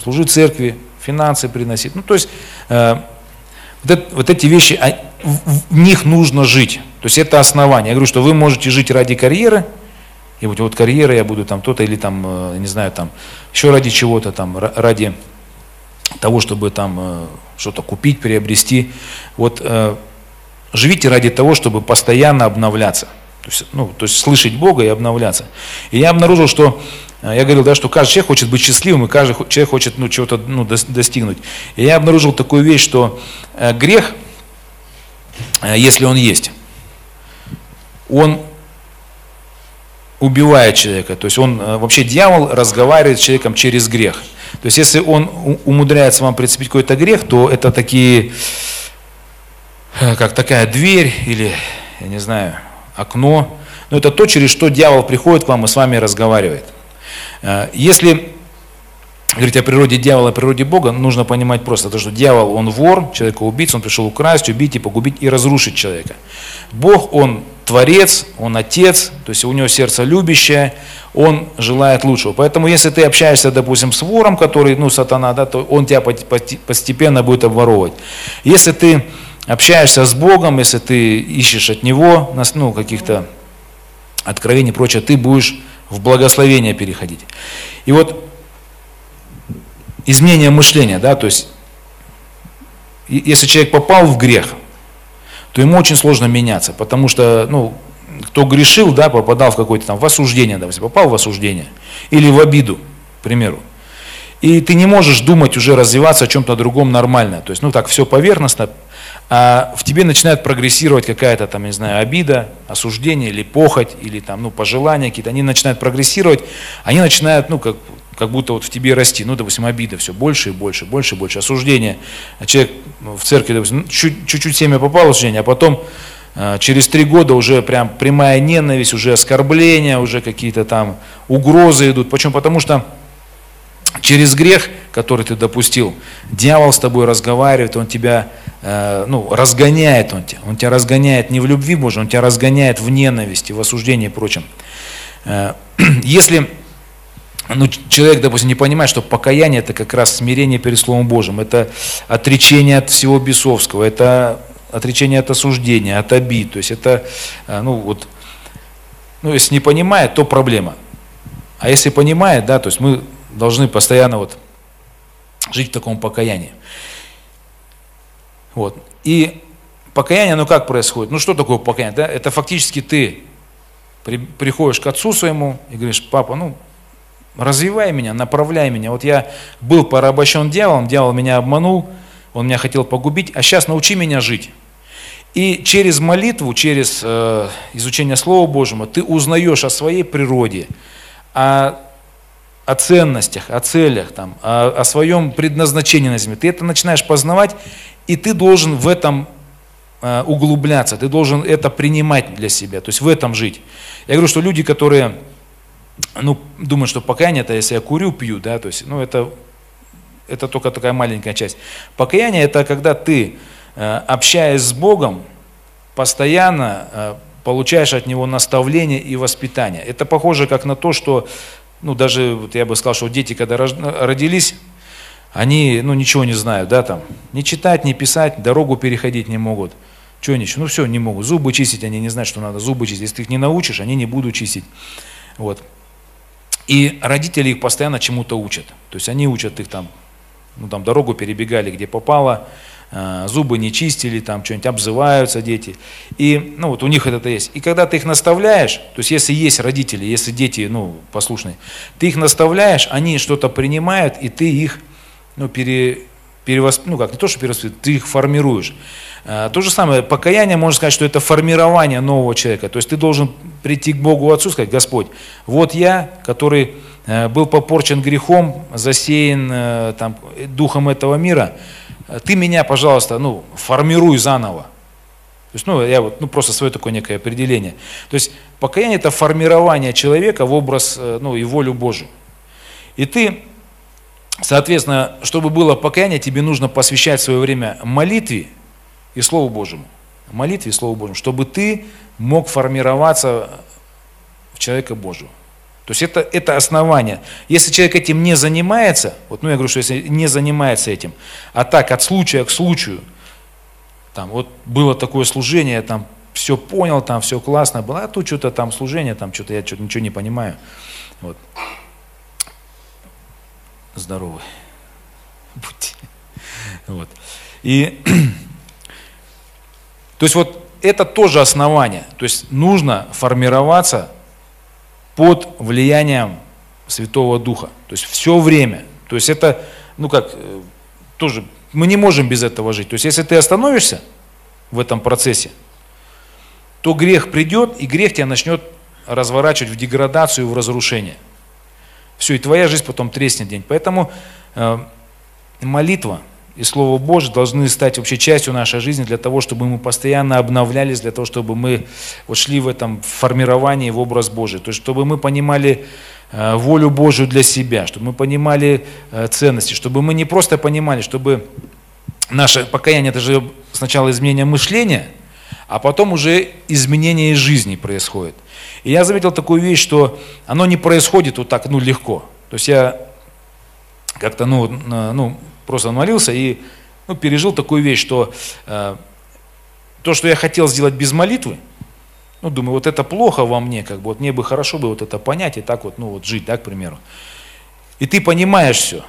служи церкви, финансы приноси. Ну, то есть э, вот, это, вот эти вещи, в них нужно жить. То есть это основание. Я говорю, что вы можете жить ради карьеры, и вот, вот карьера, я буду там то-то или там, не знаю, там, еще ради чего-то, там, ради того, чтобы там что-то купить, приобрести. Вот э, живите ради того, чтобы постоянно обновляться. То есть, ну, то есть слышать Бога и обновляться. И я обнаружил, что, я говорил, да, что каждый человек хочет быть счастливым, и каждый человек хочет, ну, чего-то, ну, достигнуть. И я обнаружил такую вещь, что э, грех, э, если он есть, он убивает человека, то есть он, вообще дьявол разговаривает с человеком через грех. То есть если он умудряется вам прицепить какой-то грех, то это такие, как такая дверь или, я не знаю, окно, но это то, через что дьявол приходит к вам и с вами разговаривает. Если говорить о природе дьявола, о природе Бога, нужно понимать просто то, что дьявол, он вор, человека-убийца, он пришел украсть, убить и погубить и разрушить человека. Бог, он Творец, он Отец, то есть у него сердце любящее, он желает лучшего. Поэтому если ты общаешься, допустим, с вором, который, ну, сатана, да, то он тебя постепенно будет обворовывать. Если ты общаешься с Богом, если ты ищешь от Него, ну, каких-то откровений и прочее, ты будешь в благословение переходить. И вот изменение мышления, да, то есть если человек попал в грех, то ему очень сложно меняться, потому что, ну, кто грешил, да, попадал в какое-то там в осуждение, да, попал в осуждение или в обиду, к примеру. И ты не можешь думать уже, развиваться о чем-то другом нормально, то есть, ну, так все поверхностно, а в тебе начинает прогрессировать какая-то там, не знаю, обида, осуждение или похоть, или там, ну, пожелания какие-то, они начинают прогрессировать, они начинают, ну, как, как будто вот в тебе расти, ну, допустим, обида все больше и больше, больше и больше, осуждение. Человек в церкви, допустим, чуть-чуть семя попало осуждение, а потом э, через три года уже прям прямая ненависть, уже оскорбления, уже какие-то там угрозы идут. Почему? Потому что через грех, который ты допустил, дьявол с тобой разговаривает, он тебя э, ну, разгоняет, он тебя, он тебя разгоняет не в любви Божьей, он тебя разгоняет в ненависти, в осуждении и прочем. Э, если ну, человек, допустим, не понимает, что покаяние – это как раз смирение перед Словом Божьим, это отречение от всего бесовского, это отречение от осуждения, от обид, то есть это, э, ну вот, ну если не понимает, то проблема. А если понимает, да, то есть мы должны постоянно вот жить в таком покаянии. Вот. И покаяние, оно как происходит? Ну, что такое покаяние? Да? Это фактически ты при, приходишь к отцу своему и говоришь: папа, ну, развивай меня, направляй меня. Вот я был порабощен дьяволом, дьявол меня обманул, он меня хотел погубить, а сейчас научи меня жить. И через молитву, через э, изучение Слова Божьего ты узнаешь о своей природе, о о ценностях, о целях, там, о, о своем предназначении на земле. Ты это начинаешь познавать, и ты должен в этом э, углубляться, ты должен это принимать для себя, то есть в этом жить. Я говорю, что люди, которые ну, думают, что покаяние – это если я курю, пью, да, то есть, ну, это, это только такая маленькая часть. Покаяние – это когда ты, э, общаясь с Богом, постоянно э, получаешь от Него наставление и воспитание. Это похоже как на то, что ну, даже, вот я бы сказал, что дети, когда родились, они, ну, ничего не знают, да, там, не читать, не писать, дорогу переходить не могут, что они еще, ну, все, не могут, зубы чистить, они не знают, что надо зубы чистить, если ты их не научишь, они не будут чистить, вот. И родители их постоянно чему-то учат, то есть они учат их там, ну, там, дорогу перебегали, где попало, зубы не чистили, там, что-нибудь обзываются дети, и, ну, вот у них это-то есть. И когда ты их наставляешь, то есть если есть родители, если дети, ну, послушные, ты их наставляешь, они что-то принимают, и ты их, ну, пере, перевосп... ну, как, не то, что перевоспитываешь, ты их формируешь. А, то же самое, покаяние, можно сказать, что это формирование нового человека, то есть ты должен прийти к Богу Отцу, сказать: Господь, вот я, который был попорчен грехом, засеян, там, духом этого мира, ты меня, пожалуйста, ну, формируй заново. То есть, ну, я вот, ну, просто свое такое некое определение. То есть покаяние – это формирование человека в образ, ну, и волю Божию. И ты, соответственно, чтобы было покаяние, тебе нужно посвящать свое время молитве и Слову Божьему. Молитве и Слову Божьему, чтобы ты мог формироваться в человека Божьего. То есть это, это основание. Если человек этим не занимается, вот, ну я говорю, что если не занимается этим, а так от случая к случаю, там вот было такое служение, там все понял, там все классно было, а тут что-то там служение, там что-то я что-то ничего не понимаю. Вот. Здоровы. Будьте. Вот. И, то есть вот это тоже основание. То есть нужно формироваться под влиянием Святого Духа, то есть все время, то есть это, ну как, тоже, мы не можем без этого жить, то есть если ты остановишься в этом процессе, то грех придет, и грех тебя начнет разворачивать в деградацию, в разрушение, все, и твоя жизнь потом треснет день, поэтому э, молитва и Слово Божие должны стать вообще частью нашей жизни для того, чтобы мы постоянно обновлялись, для того, чтобы мы вот шли в этом формировании в образ Божий. То есть, чтобы мы понимали э, волю Божию для себя, чтобы мы понимали э, ценности, чтобы мы не просто понимали, чтобы наше покаяние – это же сначала изменение мышления, а потом уже изменение жизни происходит. И я заметил такую вещь, что оно не происходит вот так, ну, легко. То есть, я как-то, ну, ну, просто молился и ну, пережил такую вещь, что э, то, что я хотел сделать без молитвы, ну, думаю, вот это плохо во мне, как бы, вот мне бы хорошо бы вот это понять и так вот, ну, вот жить, да, к примеру. И ты понимаешь все,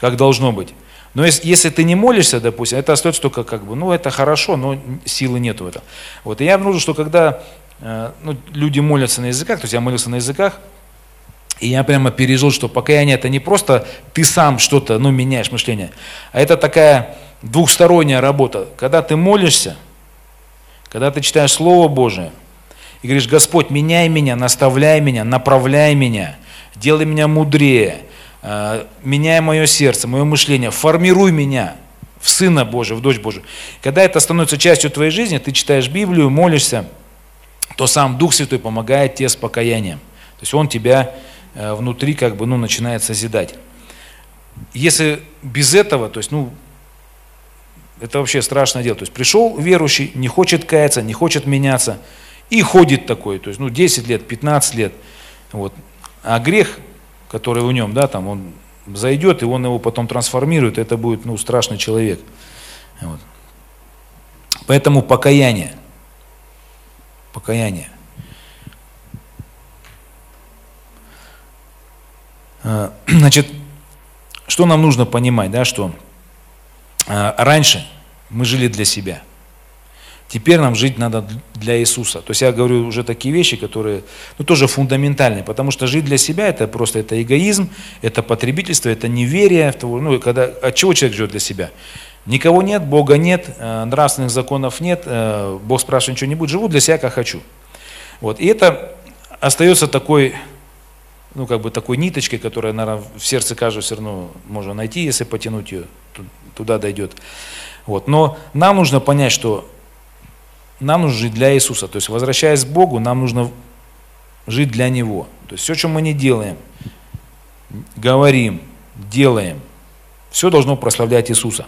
как должно быть. Но если, если ты не молишься, допустим, это остается только как бы, ну, это хорошо, но силы нет в этом. Вот, и я обнаружил, что когда э, ну, люди молятся на языках, то есть я молился на языках, и я прямо пережил, что покаяние – это не просто ты сам что-то, ну, меняешь мышление, а это такая двухсторонняя работа. Когда ты молишься, когда ты читаешь Слово Божие и говоришь: Господь, меняй меня, наставляй меня, направляй меня, делай меня мудрее, меняй мое сердце, мое мышление, формируй меня в Сына Божия, в Дочь Божию. Когда это становится частью твоей жизни, ты читаешь Библию, молишься, то сам Дух Святой помогает тебе с покаянием. То есть Он тебя внутри как бы, ну, начинает созидать. если без этого, то есть, ну, это вообще страшное дело. То есть пришел верующий, не хочет каяться, не хочет меняться, и ходит такой, то есть, ну, десять лет, пятнадцать лет. Вот. А грех, который в нем, да, там, он зайдет, и он его потом трансформирует, это будет, ну, страшный человек. Вот. Поэтому покаяние. Покаяние. Значит, что нам нужно понимать, да, что раньше мы жили для себя. Теперь нам жить надо для Иисуса. То есть я говорю уже такие вещи, которые, ну, тоже фундаментальные, потому что жить для себя – это просто это эгоизм, это потребительство, это неверие. Ну, когда, от чего человек живет для себя? Никого нет, Бога нет, нравственных законов нет, Бог спрашивает, ничего не будет, живу для себя, как хочу. Вот. И это остается такой, ну, как бы такой ниточкой, которая, наверное, в сердце каждого все равно можно найти, если потянуть ее, туда дойдет. Вот. Но нам нужно понять, что нам нужно жить для Иисуса. То есть, возвращаясь к Богу, нам нужно жить для Него. То есть, все, что мы не делаем, говорим, делаем, все должно прославлять Иисуса.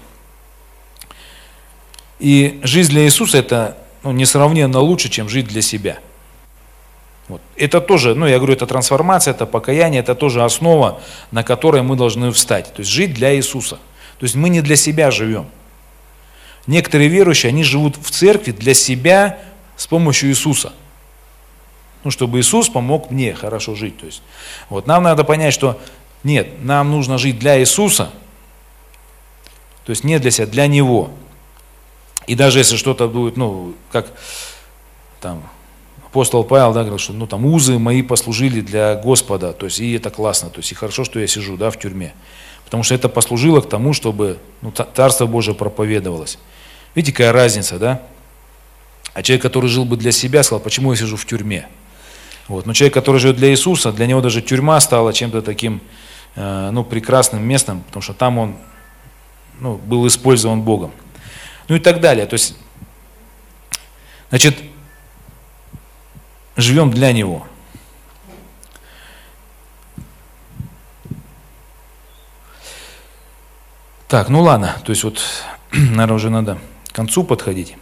И жизнь для Иисуса – это, ну, несравненно лучше, чем жить для себя. Вот. Это тоже, ну, я говорю, это трансформация, это покаяние, это тоже основа, на которой мы должны встать. То есть, жить для Иисуса. То есть, мы не для себя живем. Некоторые верующие, они живут в церкви для себя с помощью Иисуса. Ну, чтобы Иисус помог мне хорошо жить. То есть, вот, нам надо понять, что нет, нам нужно жить для Иисуса, то есть не для себя, для Него. И даже если что-то будет, ну, как там апостол Павел, да, говорил, что, ну, там, узы мои послужили для Господа, то есть, и это классно, то есть, и хорошо, что я сижу, да, в тюрьме. Потому что это послужило к тому, чтобы, ну, Царство Божие проповедовалось. Видите, какая разница, да? А человек, который жил бы для себя, сказал, почему я сижу в тюрьме? Вот. Но человек, который живет для Иисуса, для него даже тюрьма стала чем-то таким, э, ну, прекрасным местом, потому что там он, ну, был использован Богом. Ну и так далее. То есть, значит, живем для Него. Так, ну ладно, то есть вот, наверное, уже надо к концу подходить.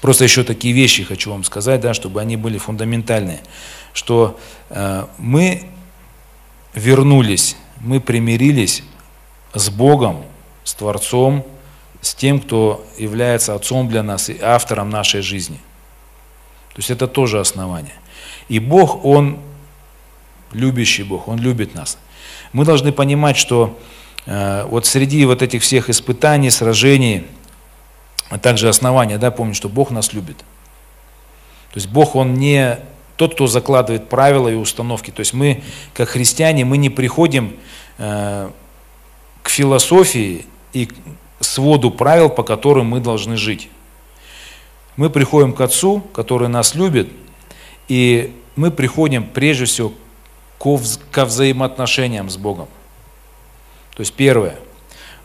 Просто еще такие вещи хочу вам сказать, да, чтобы они были фундаментальные, что э, мы вернулись, мы примирились с Богом, с Творцом, с тем, кто является Отцом для нас и автором нашей жизни. То есть это тоже основание. И Бог, Он любящий Бог, Он любит нас. Мы должны понимать, что вот среди вот этих всех испытаний, сражений, а также основания, да, помнить, что Бог нас любит. То есть Бог, Он не тот, кто закладывает правила и установки. То есть мы, как христиане, мы не приходим э, к философии и к своду правил, по которым мы должны жить. Мы приходим к Отцу, который нас любит, и мы приходим прежде всего ко, ко взаимоотношениям с Богом. То есть первое,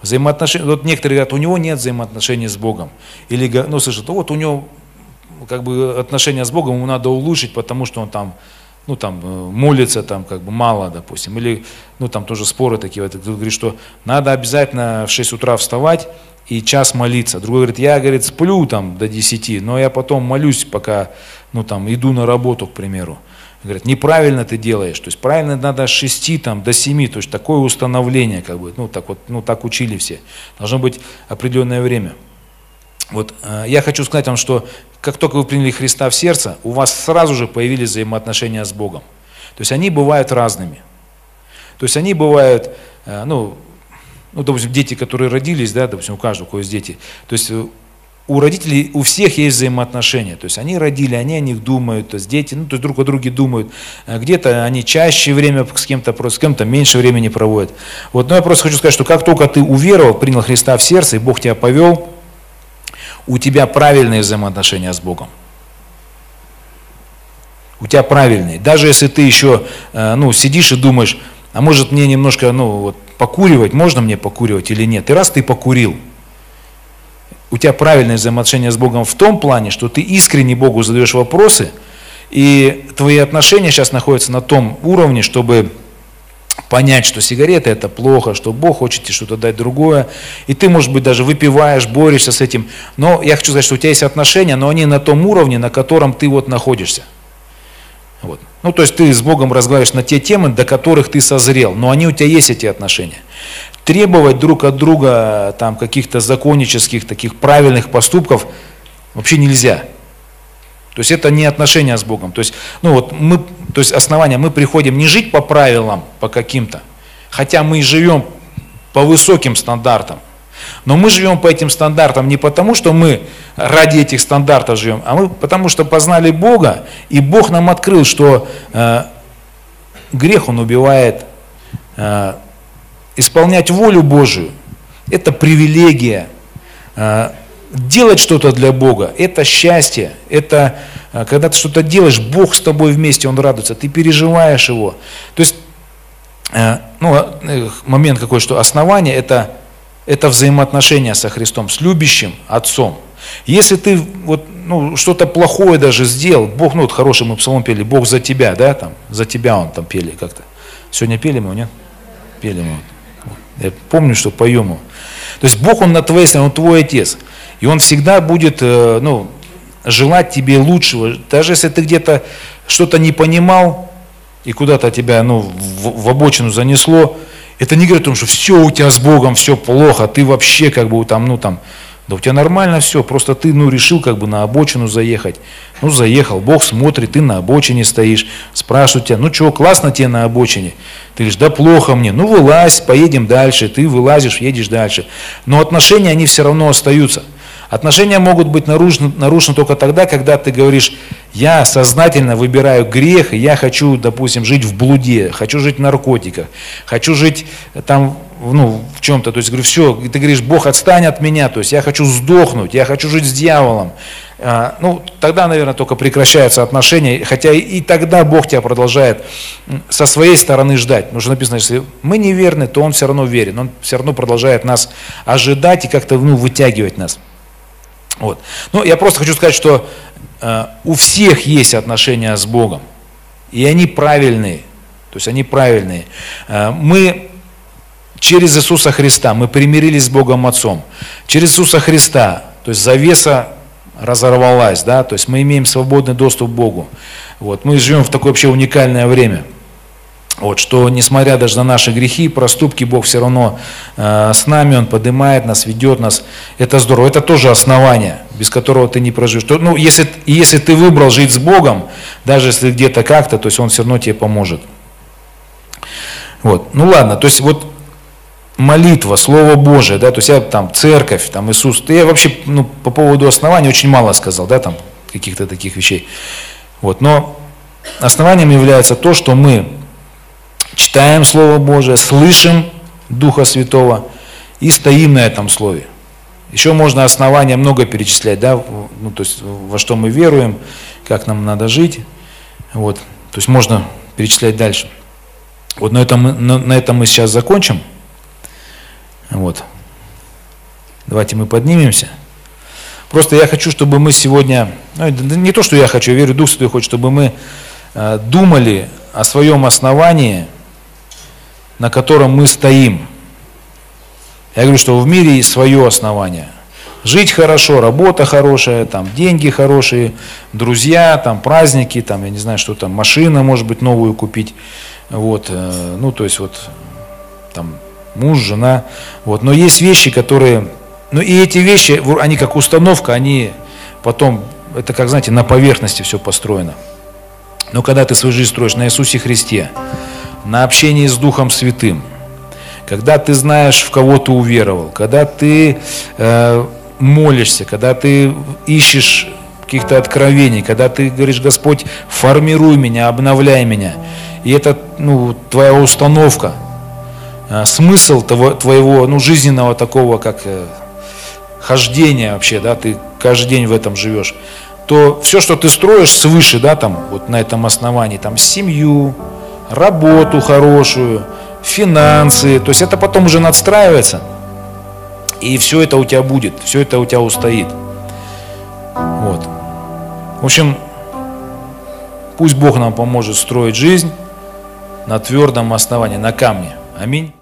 взаимоотношения, вот некоторые говорят, у него нет взаимоотношений с Богом, или, ну, слышат, вот у него как бы отношения с Богом ему надо улучшить, потому что он там, ну, там молится там как бы мало, допустим, или, ну, там тоже споры такие, кто-то говорит, что надо обязательно в шесть утра вставать и час молиться, другой говорит, я, говорит, сплю там до десяти, но я потом молюсь, пока, ну, там, иду на работу, к примеру. Говорят, неправильно ты делаешь, то есть правильно надо с шести там, до семи, то есть такое установление, как бы, ну, так вот, ну, так учили все. Должно быть определенное время. Вот, э, я хочу сказать вам, что как только вы приняли Христа в сердце, у вас сразу же появились взаимоотношения с Богом. То есть они бывают разными. То есть они бывают, э, ну, ну, допустим, дети, которые родились, да, допустим, у каждого, у кого есть дети, то есть у родителей, у всех есть взаимоотношения, то есть они родили, они о них думают, то есть дети, ну, то есть друг о друге думают, где-то они чаще время с кем-то, с кем-то меньше времени проводят. Вот, но я просто хочу сказать, что как только ты уверовал, принял Христа в сердце, и Бог тебя повел, у тебя правильные взаимоотношения с Богом. У тебя правильные. Даже если ты еще, ну, сидишь и думаешь, а может мне немножко, ну, вот, покуривать, можно мне покуривать или нет? И раз ты покурил, у тебя правильное взаимоотношение с Богом в том плане, что ты искренне Богу задаешь вопросы, и твои отношения сейчас находятся на том уровне, чтобы понять, что сигареты – это плохо, что Бог хочет тебе что-то дать другое. И ты, может быть, даже выпиваешь, борешься с этим. Но я хочу сказать, что у тебя есть отношения, но они на том уровне, на котором ты вот находишься. Вот. Ну, то есть ты с Богом разговариваешь на те темы, до которых ты созрел, но они у тебя есть, эти отношения. Требовать друг от друга там каких-то законнических, таких правильных поступков вообще нельзя. То есть это не отношения с Богом. То есть, ну вот мы, то есть основание, мы приходим не жить по правилам, по каким-то, хотя мы и живем по высоким стандартам. Но мы живем по этим стандартам не потому, что мы ради этих стандартов живем, а мы потому, что познали Бога, и Бог нам открыл, что э, грех он убивает. Э, исполнять волю Божию – это привилегия. Э, делать что-то для Бога – это счастье. Это, э, когда ты что-то делаешь, Бог с тобой вместе, Он радуется, ты переживаешь Его. То есть э, ну, момент какой, что основание – это... Это взаимоотношения со Христом, с любящим Отцом. Если ты вот, ну, что-то плохое даже сделал, Бог, ну вот хороший мы псалом пели, Бог за тебя, да, там, за тебя он там пели как-то. Сегодня пели мы, нет? Пели мы. Я помню, что поем его. То есть Бог, Он на твоей стороне, Он твой Отец. И Он всегда будет, ну, желать тебе лучшего. Даже если ты где-то что-то не понимал, и куда-то тебя, ну, в, в обочину занесло, это не говорит о том, что все у тебя с Богом, все плохо, ты вообще как бы там, ну там, да у тебя нормально все, просто ты, ну, решил как бы на обочину заехать. Ну, заехал, Бог смотрит, ты на обочине стоишь, спрашивают тебя, ну, что, классно тебе на обочине? Ты говоришь, да плохо мне, ну, вылазь, поедем дальше, ты вылазишь, едешь дальше. Но отношения, они все равно остаются. Отношения могут быть нарушены, нарушены только тогда, когда ты говоришь, я сознательно выбираю грех, и я хочу, допустим, жить в блуде, хочу жить в наркотиках, хочу жить там, ну, в чем-то, то есть, говорю, все, ты говоришь, Бог, отстань от меня, то есть, я хочу сдохнуть, я хочу жить с дьяволом. А, ну, тогда, наверное, только прекращаются отношения, хотя и, и тогда Бог тебя продолжает со своей стороны ждать. Потому что написано, если мы неверны, то Он все равно верен, Он все равно продолжает нас ожидать и как-то, ну, вытягивать нас. Вот. Ну, я просто хочу сказать, что э, у всех есть отношения с Богом, и они правильные, то есть они правильные. Э, мы через Иисуса Христа, мы примирились с Богом Отцом, через Иисуса Христа, то есть завеса разорвалась, да, то есть мы имеем свободный доступ к Богу. Вот. Мы живем в такое вообще уникальное время. Вот, что несмотря даже на наши грехи, проступки, Бог все равно э, с нами, Он поднимает нас, ведет нас. Это здорово, это тоже основание, без которого ты не проживешь. То, ну, если, если ты выбрал жить с Богом, даже если где-то как-то, то есть Он все равно тебе поможет. Вот. Ну ладно, то есть вот молитва, Слово Божие, да, то есть я там церковь, там Иисус, я вообще, ну, по поводу основания очень мало сказал, да, там каких-то таких вещей. Вот, но основанием является то, что мы читаем Слово Божие, слышим Духа Святого и стоим на этом Слове. Еще можно основания много перечислять, да, ну, то есть во что мы веруем, как нам надо жить. Вот. То есть можно перечислять дальше. Вот на этом, на, на этом мы сейчас закончим. Вот. Давайте мы поднимемся. Просто я хочу, чтобы мы сегодня, ну, не то, что я хочу, я верю, Дух Святой хочет, чтобы мы э, думали о своем основании, на котором мы стоим. Я говорю, что в мире есть свое основание. Жить хорошо, работа хорошая, там, деньги хорошие, друзья, там, праздники, там, я не знаю, что там, машина, может быть, новую купить. Вот, э, ну, то есть, вот, там, муж, жена. Вот. Но есть вещи, которые... Ну, и эти вещи, они как установка, они потом... Это, как, знаете, на поверхности все построено. Но когда ты свою жизнь строишь на Иисусе Христе, на общении с Духом Святым, когда ты знаешь, в кого ты уверовал, когда ты э, молишься, когда ты ищешь каких-то откровений, когда ты говоришь, Господь, формируй меня, обновляй меня, и это, ну, твоя установка, э, смысл того, твоего, ну, жизненного такого, как э, хождения вообще, да, ты каждый день в этом живешь, то все, что ты строишь свыше, да, там, вот на этом основании, там, семью, работу хорошую, финансы, то есть это потом уже надстраивается, и все это у тебя будет, все это у тебя устоит. Вот. В общем, пусть Бог нам поможет строить жизнь, на твердом основании, на камне. Аминь.